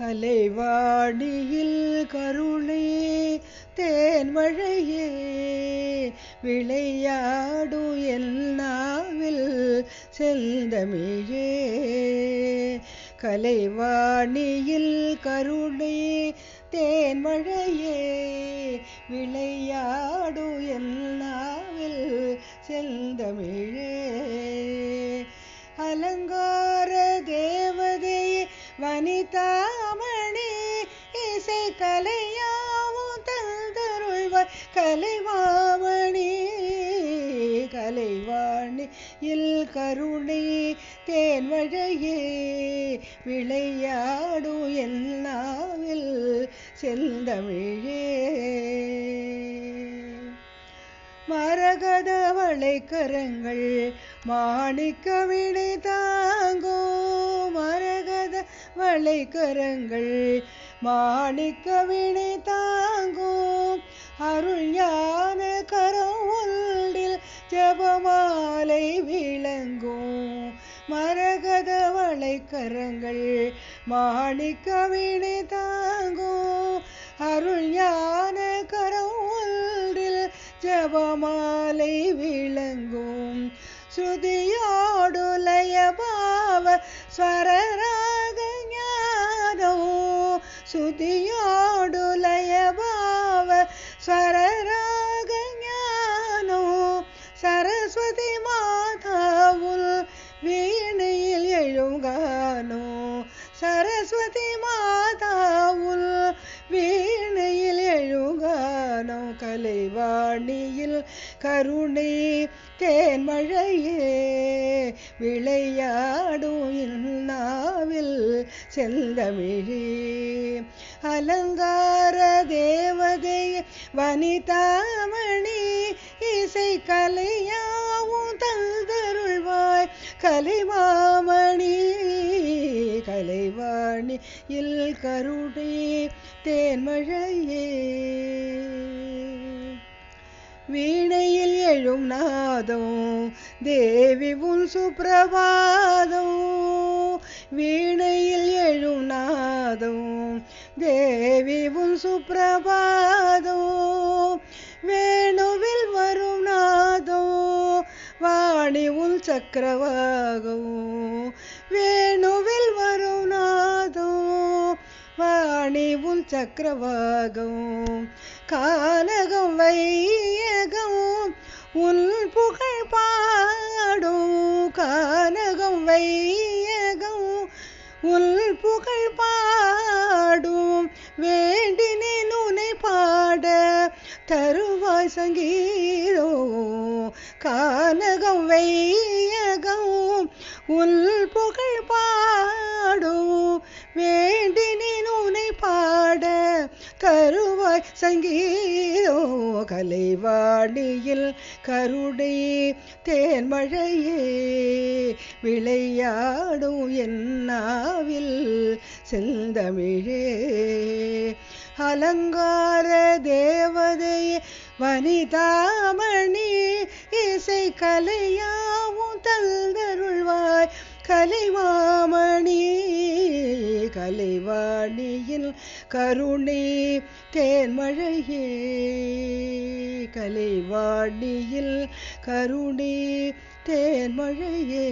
கலைவாடியில் கருளே தேன்மழையே விளையாடு என்னாவில் செந்தமிழே. கலைவாணியில் கருளே தேன்மழையே விளையாடு என்னாவில் செந்தமிழே. அலங்கார தேவதை வனிதாமணி இசை கலையாவும் தந்தருள்வாய் கலைவாமணி. கலைவாணி இல் கருணை தேன்மழையே விளையாடு என்னாவில் செந்தமிழே. மரகதவளை கரங்கள் மாணிக்க வினை தாங்கோ மரகதவளை கரங்கள் மாணிக்க வினை தாங்கோ அருள் ஞான கரம் ஒன்றில் ஜபமாலை விளங்கும். மரகதவளை கரங்கள் மாணிக்க வினை தாங்கோ அருள் ஞான கரம் ஒன்றில் ஜபமாலை விளங்கும். ஸ்ருதியோடுலய பாவ ஸ்வரராக ஞானோ ஸ்ருதியோடுலய பாவ ஸ்வரராக ஞானோ சரஸ்வதி மாதாவுள் வீணையில் எழுங்கானோ சரஸ்வதி மாதாவுள் வீணையில் எழுங்கானோ. கலைவாணியில் கருணை தேன்மழையே விளையாடும் இந்நாவில் செந்தமிழே. அலங்கார தேவதை வனிதாமணி இசை கலையாவும் தந்தருள்வாய் கலைவாமணி. கலைவாணி இல் கருணை தேன்மழையே. வீணையில் எழும் நாதம் தேவி உன் சுப்பிரபாதம் வீணையில் எழும் நாதம் தேவி உன் சுப்பிரபாதம் வேணுவில் வரும் நாதம் வாணி உன் சக்கரவாகம் வேணுவில் வரும் நாதம் வாணி உன் சக்கரவாகம். கானகம் வையகம் உன் புகழ் பாடும் கானகம் வையகம் உன் புகழ் பாடும் வேண்டினேன் உனை பாட தருவாய் சங்கீதோ. கானகம் வையகம் உன் புகழ் பாடும் வேண்டினேன் உனை பாட தருவாய் சங்கீதோ. கலைவாணியில் கருணை தேன்மழையே விளையாடும் என்னாவில் செந்தமிழே. அலங்கார தேவதை வனிதாமணி இசை கலையாவும் தந்தருள்வாய் கலைவாமணி. கலைவாணியில் கருணை தேன்மழையே கலைவாணியில் கருணை தேன்மழையே.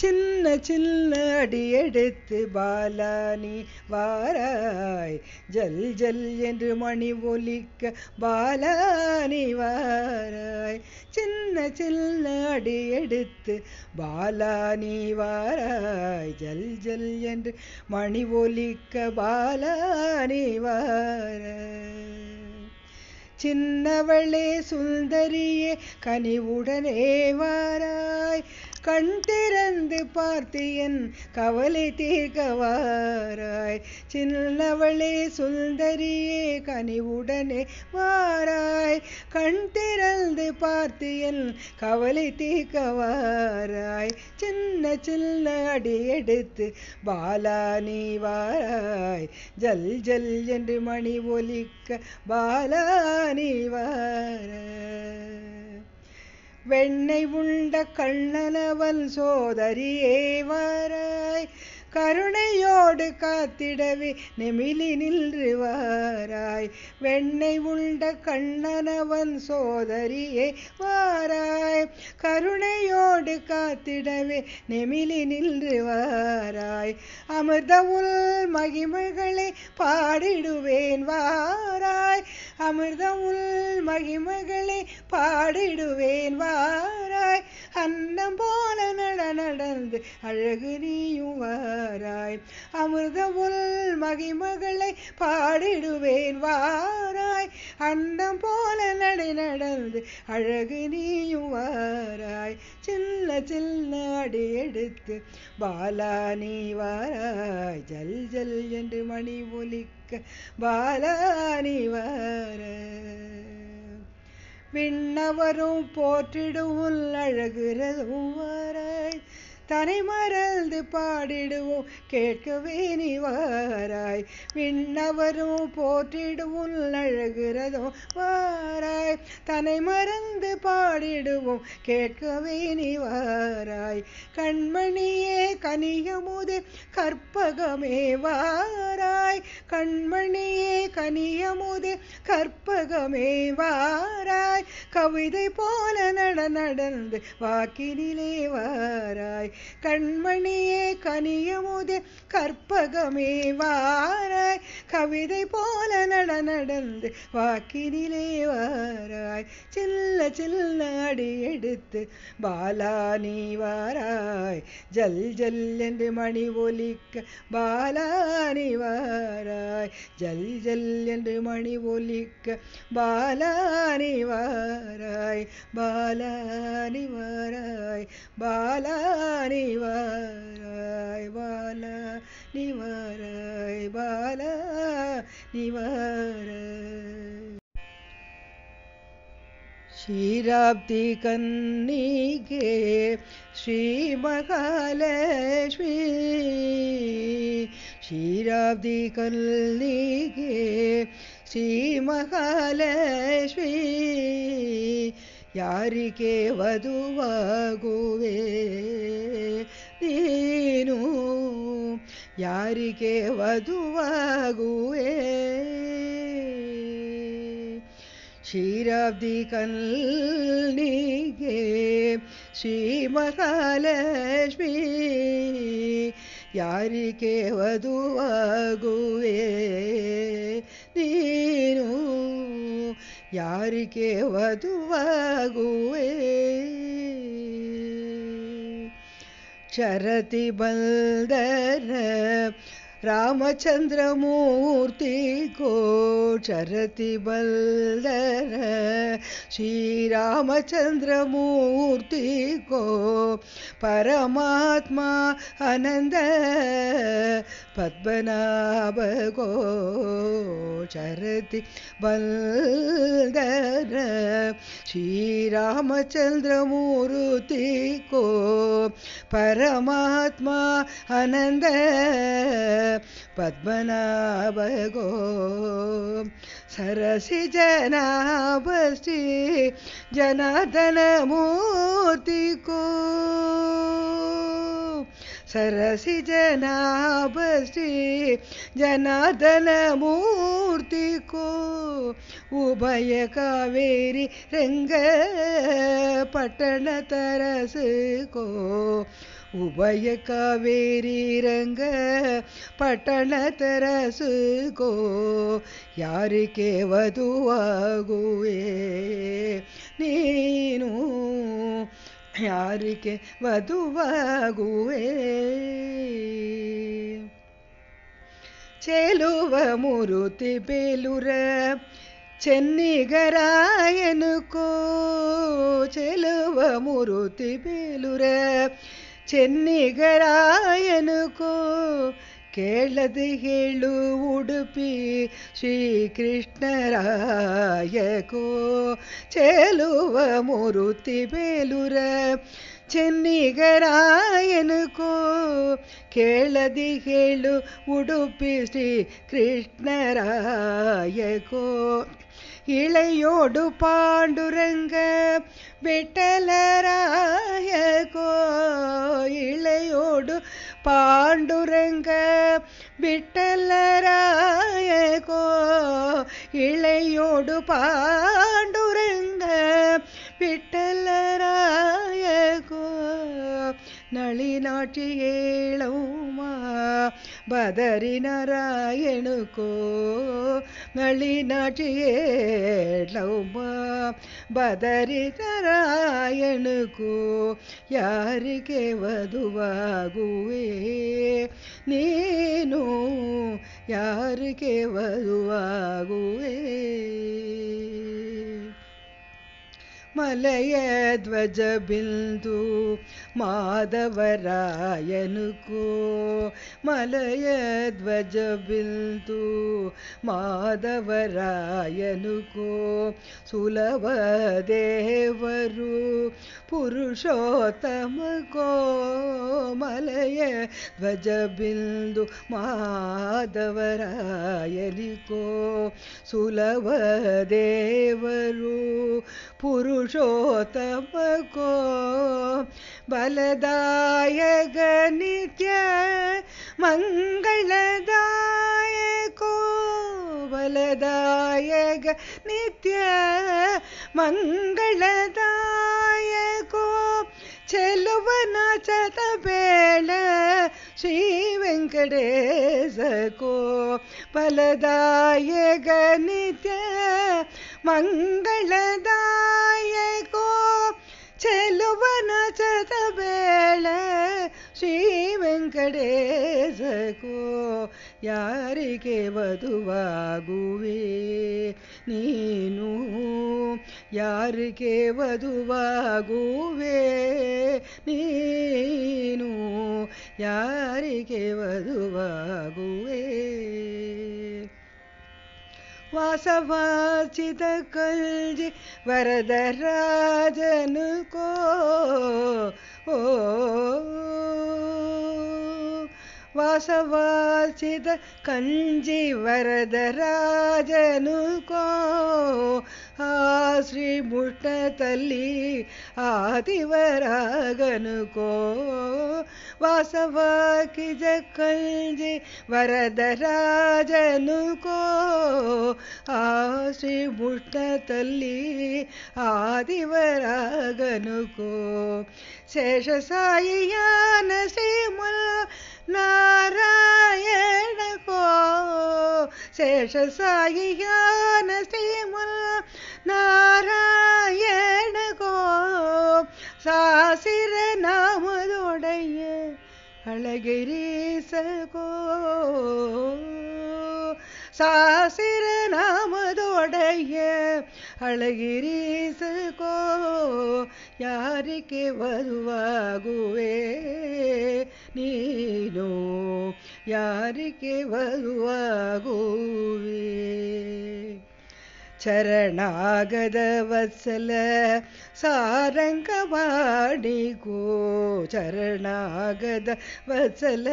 சின்ன சின்ன அடியெடுத்து பாலானி வாராய் ஜல் ஜல் என்று மணி ஒலிக்க பாலானி வாராய். சின்ன சின்ன அடியெடுத்து பாலானி வாராய் ஜல் ஜல் என்று மணி ஒலிக்க பாலானி வாராய். சின்னவளே சுந்தரியே கனிவுடனே வாராய் கண் திறந்து பார்த்து என் கவலை தீர்க்க வாராய். சின்னவளே சுந்தரியே கனிவுடனே வாராய் கண் திறந்து பார்த்து என் கவலை தீர்க்க வாராய். சின்ன சின்ன அடி எடுத்து பாலானி வாராய் ஜல் ஜல் என்று மணி ஒலிக்க பாலானி வாராய். வெண்ணை உண்ட கண்ணனவள் சோதரியே வாராய், கருணையோடு காத்திடவே நெமிலி நின்று வாராய். வெண்ணை உண்ட கண்ணனவன் சோதரியே வாராய், கருணையோடு காத்திடவே நெமிலி நின்று வாராய். அமிர்த உள் மகிமைகளை பாடிடுவேன் வாராய், அமிர்த உள் மகிமைகளை பாடிடுவேன் வாராய். அன்னம் போல நடந்து அழகு நீயும் வாராய், அமிர்த உள் மகிமைகளை பாடிடுவேன் வாராய். அன்னம் போல நடந்து அழகு நீயும் வாராய். சின்ன சின்ன அடி எடுத்து பாலா நீ வாராய், ஜல் ஜல் என்று மணி ஒலிக்க பாலா நீ வாராய். விண்ணவரும் போற்றிடுவுள் அழகுறதும் வாராய், தனை மறந்து பாடிடுவோம் கேட்கவே நீ வாராய். விண்ணவரும் போற்றிடுவோம் அழகுறதும் வாராய், தனை மறந்து பாடிடுவோம் கேட்கவே நீ வாராய். கண்மணியே கனியமுதே கற்பகமே வாராய், கண்மணியே கனியமுதே கற்பகமே வாராய். கவிதை போல நடந்து வாக்கினிலே வாராய், கண்மணியே கனியமுதே கற்பகமே வாராய். கவிதை போல நடந்து வாக்கினிலே வாராய். சில்ல சில்ல அடி எடுத்து பாலா நீ வாராய், ஜல் ஜல் என்று மணி ஒலிக்க பாலா நீ வாராய், ஜல் ஜல் என்று மணி ஒலிக்க பாலா நீ வாராய், பாலா நீ வாராய், பாலா நீ வாராய், பாலா நீ வாராய், பாலா நீ வாராய். ஷீராப்தி கன்னிகே ஸ்ரீ மகாலட்சுமி, ஷீராப்தி கன்னிகே ஸ்ரீ மகாலட்சுமಿ, ಯಾರಿಗೆ ವಧುವಾಗುವೆ ನೀನು, ಯಾರಿಗೆ ವಧುವಾಗುವೆ. ಕ್ಷೀರಾಬ್ಧಿ ಕನ್ನಿಗೆ ಶ್ರೀ ಮಹಾಲಕ್ಷ್ಮಿ, ಯಾರಿಗೆ ವಧುವಾಗುವೆ ನೀನು, ಯಾರಿಗೆ ವಧುವಾಗುವೆ. ಚರತಿ ಬಂದರ ರಾಮಚಂದ್ರ ಮೂರ್ತಿಗೋ, ಚರತಿ ಬಲ್ಲರ ಶ್ರೀರಾಮಚಂದ್ರ ಮೂರ್ತಿಗೋ. ಪರಮಾತ್ಮ ಆನಂದ ಪದ್ಮನಾಭಗೋ, ಚರತಿ ಬಲ್ಲರ ಶ್ರೀರಾಮಚಂದ್ರ ಮೂರ್ತಿಗೋ. ಪರಮಾತ್ಮ ಆನಂದ ಪದ್ಮನಾಭಗೋ. ಸರಸಿ ಜನಾಭಿ ಜನಾರ್ದನ ಮೂರ್ತಿಗೋ, ಸರಸಿ ಜನಾಭಿ ಜನಾರ್ದನ ಮೂರ್ತಿಗೋ. ಉಭಯ ಕಾವೇರಿ ರಂಗ ಪಟ್ಟಣ ತರಸಿಕೋ, ಉಭಯ ಕಾವೇರಿ ರಂಗ ಪಟ್ಟಣ ತರಸುಗೋ. ಯಾರಿಗೆ ವಧುವಾಗುವೆ ನೀನು, ಯಾರಿಗೆ ವಧುವಾಗುವೆ. ಚೆಲುವ ಮುರುತಿ ಬೇಲುರ ಚೆನ್ನಿಗರಾಯನುಕೋ, ಚೆಲುವ ಮುರುತಿ ಬೇಲುರ ಚೆನ್ನಿಗರಾಯನುಕೋ. ಕೇಳದು ಹೇಳು ಉಡುಪಿ ಶ್ರೀಕೃಷ್ಣರಾಯಕೋ, ಚೆಲುವ ಮೂರುತಿ ಬೇಲೂರ ಚೆನ್ನಿಗರಾಯನುಕೋ. ಕೇಳದಿ ಹೇಳು ಉಡುಪಿ ಶ್ರೀಕೃಷ್ಣರಾಯಕೋ, இளையோடு பாண்டுரங்க விட்டலராய கோயிலையோடு பாண்டுரங்க விட்டலராய கோயிலையோடு பாண்டுரங்க விட்டலராய கோ நளினாட்சி ஏழவுமா பதரிநாராயணுக்கோ நளினாட்சி ஏழவுமா பதரிநாராயணுக்கோ யாருக்கே வதுவாகுவே நீனோ யாருக்கே வதுவாகுவே மலய த்வஜ பிந்து மாதவராயனுக்கோ மலய த்வஜ பிந்து மாதவராயனுக்கோ சுலப தேவரு புருஷோத்தமகோ மலய த்வஜ பிந்து மாதவராயனுக்கோ சுலப தேவரு புரு புருஷோத்தமகோ பலதாயக நித்ய மங்களதாயகோ பலதாயக நித்ய மங்களதாயகோ செல்லுவன சதபேள ஸ்ரீ வெங்கடேசகோ பலதாயக நித்ய மங்களதாயகோ செல்லுவன சதபேள ஸ்ரீ வெங்கடேசகோ யாருக்கே வதுவாகுவே நீனு யாருக்கே வதுவாகுவே நீனு யாருக்கே வதுவாகுவே வாசவாசித கல்ஜி வரதராஜனுக்கோ வாசவாசித கஞ்சி வரதராஜனுக்கோ ஸ்ரீ முஷ்ண தல்லி ஆதிவராகனுக்கோ வாசவாக்கிஜ கஞ்சி வரதராஜனுக்கோ ஸ்ரீ முஷ்ண தல்லி ஆதிவராகனுக்கோ சேஷசாயியான ஸ்ரீமுல் நாராயணகோ சேஷசாயியான ஸ்ரீமுல் நாராயணகோ சாசிர நாமதோடைய அழகிரீசகோ சாசிர நாமதோடைய அழகிரீசகோ யாருக்கே வதுவாகுவே நீனோ யாருக்கே வதுவாகுவே சரணாகத வத்சல சாரங்கவாணிகோ சரணாகத வத்சல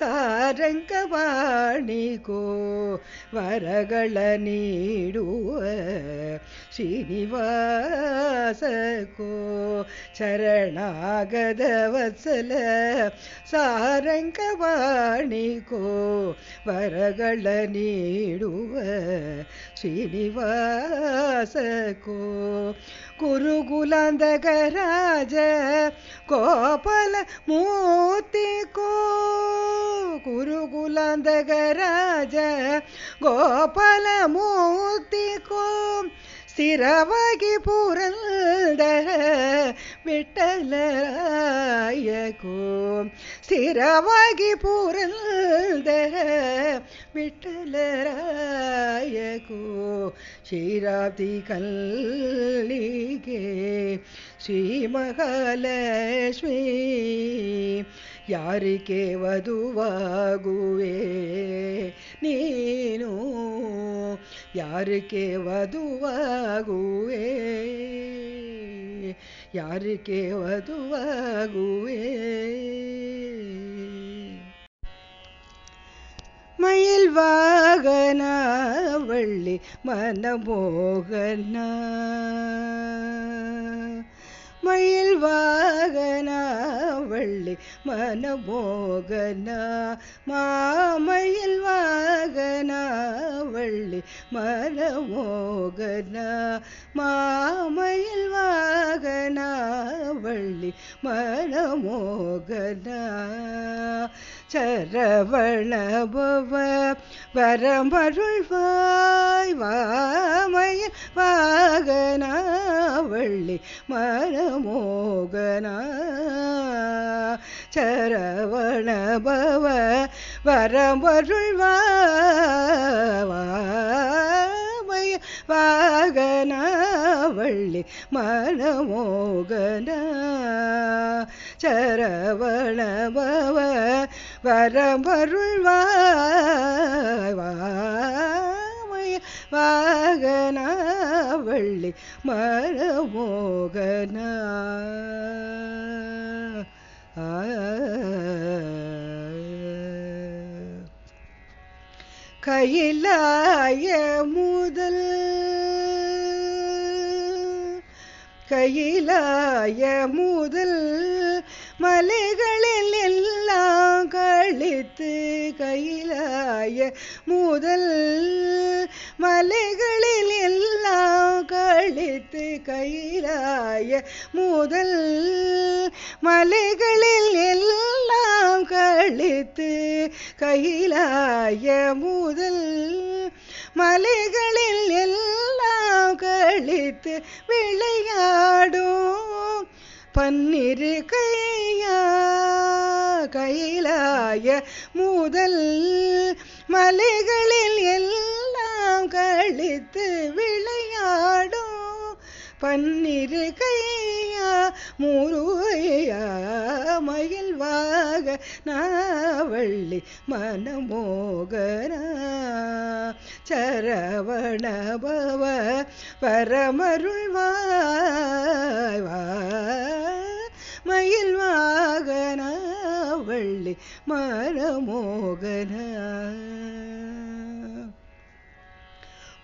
சாரங்கவாணிகோ வரகள நீடுவ ஸ்ரீனிவாசகோ சரணாகத வத்சல சாரங்கவாணிகோ வரகள நீடுவ ஸ்ரீனி வாசகோ குருகுலாந்தகராஜ கோபல மூர்த்திகோ குருகுலாந்தகராஜ கோபல மூர்த்திகோ ಸ್ಥಿರವಾಗಿ ಪುರಂದರ ವಿಠಲರಾಯಕೋ ಸ್ಥಿರವಾಗಿ ಪುರಂದರ ವಿಠಲರಾಯಕೋ ಕ್ಷೀರಾಬ್ಧಿ ಕಲ್ಲಿಗೆ ಶ್ರೀ ಮಹಾಲಕ್ಷ್ಮೀ ಯಾರಿಕೆ ವಧುವಾಗುವೆ ನೀನು ಯಾರಿಕೆ ವಧುವಾಗುವೆ ಯಾರಿಕೆ ವಧುವಾಗುವೆ மயில் வாகன வள்ளி மனமோகன மயில் வாகன வள்ளி மனமோகன மாமயில் வாகன வள்ளி மனமோகன மாமயில் வாகன வள்ளி மனமோகன சரவணபவ வரமருள்வாய் வாமயில் வாகன வள்ளி மனமோகன சரவணபவ வரமருள்வாய் வாகன வள்ளி மனமோகன சரவணபவ வரம்பருள்வாய் வாகன வள்ளி மனமோகன கயிலாய முதல் மலைகளில் எல்லாம் கழித்து கயிலாய முதல் மலைகளில் எல்லாம் கழித்து கயிலாய முதல் மலைகளில் எல்லாம் கழித்து கயிலாய முதல் மலைகளில் எல்லாம் கழித்து விளையாடும் பன்னிரு கையா கயிலாய முதல் மலைகளில் எல்லாம் கழித்து விளையாடும் பன்னிரு கையா முருகையா மயில் வாகன வள்ளி மனமோகன சரவணபவ வரமருள்வாய் மயில் வாகன வள்ளி மனமோகன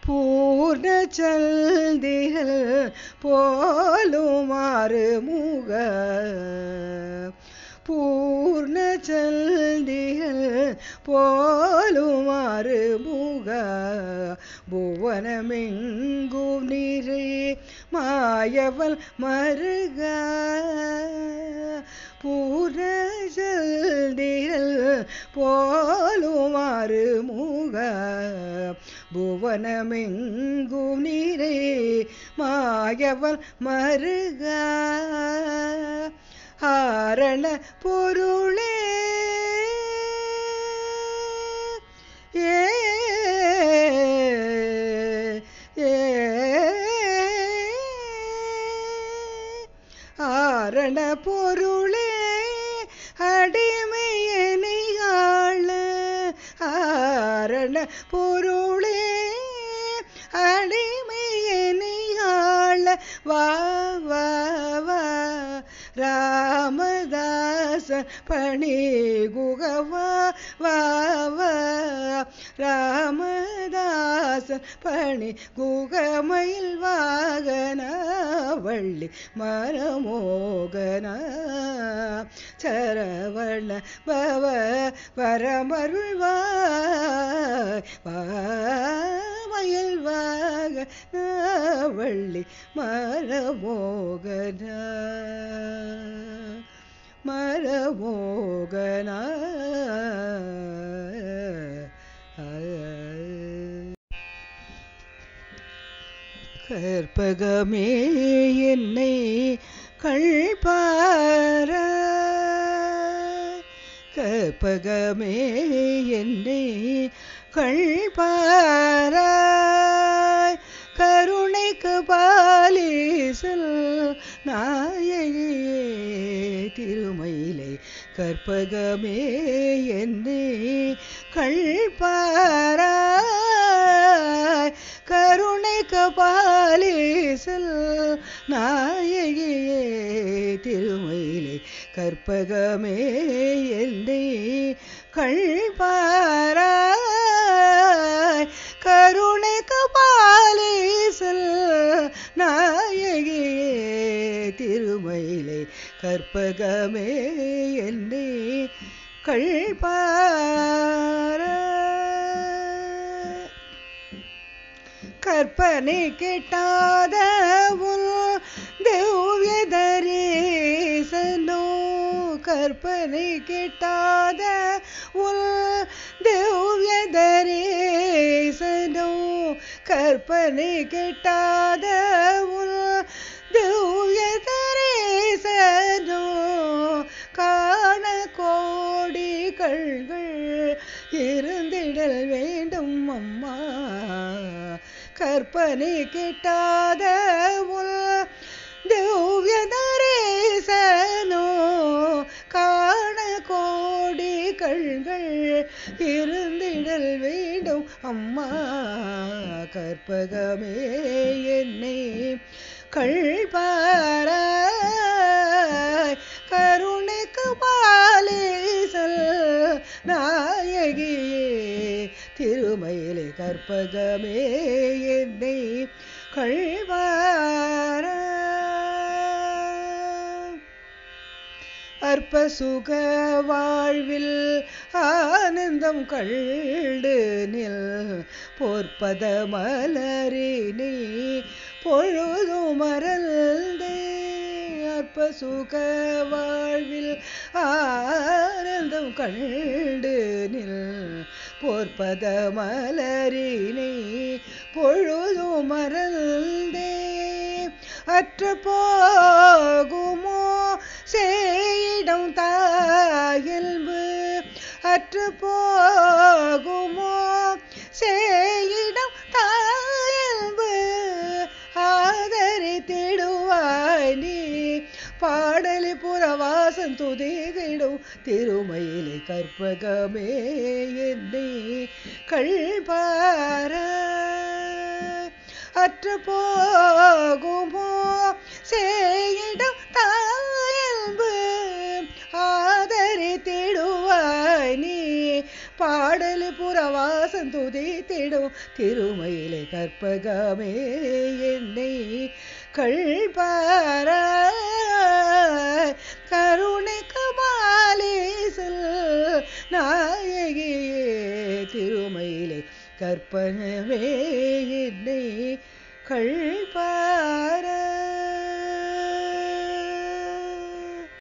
பூர்ணச்சந்திகள் போலுமாறு முக பூர்ணச்சந்திகள் போலுமாறு முக புவனமெங்கும் நிறை மாயவள் மருக பூர்ணச்சந்திகள் போலுமாறு முக புவனமெங்கும் நிறை மாயவள் மருக ஆரண பொருளே ஆரண பொருளே அடிமையனையாள ஆரண பொருளே அடிமையனையாள வா ராமதாசன் பணி குகவா ராமதாசன் பணி குகமயில் வாகன வள்ளி மனமோகன சரவண பவ வரமருள்வாய் வாகன வள்ளி மனமோகன மனமோகன கற்பகமே என்னை கள்பார கற்பகமே என்னை கள்பார கருணைக்கு பாலிசல் நாயகியே திருமயிலை கற்பகமே என்னை கள்பாராய் கருணைக்கு பாலிசல் நாயகியே திருமயிலை கற்பகமே என்னை கள்பாராய் கற்பகமே என்னை கள்பார கற்பனை கிட்டாத உன் திவ்ய தரிசனோ கற்பனை கிட்டாத உன் திவ்ய தரிசனோ கற்பனை கிட்டாத உன் திவ்ய தரிசனோ காண கோடி கண்கள் இருந்திடல் வேண்டும் அம்மா கற்பனை கிட்டாத உன் திவ்ய தரிசனோ காண கோடி கண்கள் இருந்திடல் வேண்டும் அம்மா கற்பகமே என்னை கள்பாராய் கருணைக்கு பாலேசல் நாயகியே திருமயிலை கற்பகமே என்னை கள்பாராய் அற்ப சுக வாழ்வில் ஆனந்தம் கண்டு நில் போர்ப்பத மலரினி பொழுது மறந்தே அற்ப சுக வாழ்வில் ஆனந்தம் கண்டு நில் போர்ப்பத மலரினை பொழுது மறந்தே அற்று போகுமோ சேயிடம் தாயல்பு அற்று போகுமோ சேயிடம் தாயல்பு ஆதரித்திடுவாய் நீ பாடலி புறவாசம் துதிகிடும் திருமயிலை கற்பகமே என்னை கள்பாராய் அற்று போகுமோ சேயிடம் தாயல்பு ஆதரித்திடுவாய் நீ பாடலி புறவாசம் துதித்திடும் திருமயிலை கற்பகமே என்னை கள்பாராய் கருணைக்கு பாலேசல் நாயகியே திருமயிலை கற்பகமே என்னை கள்பாராய்.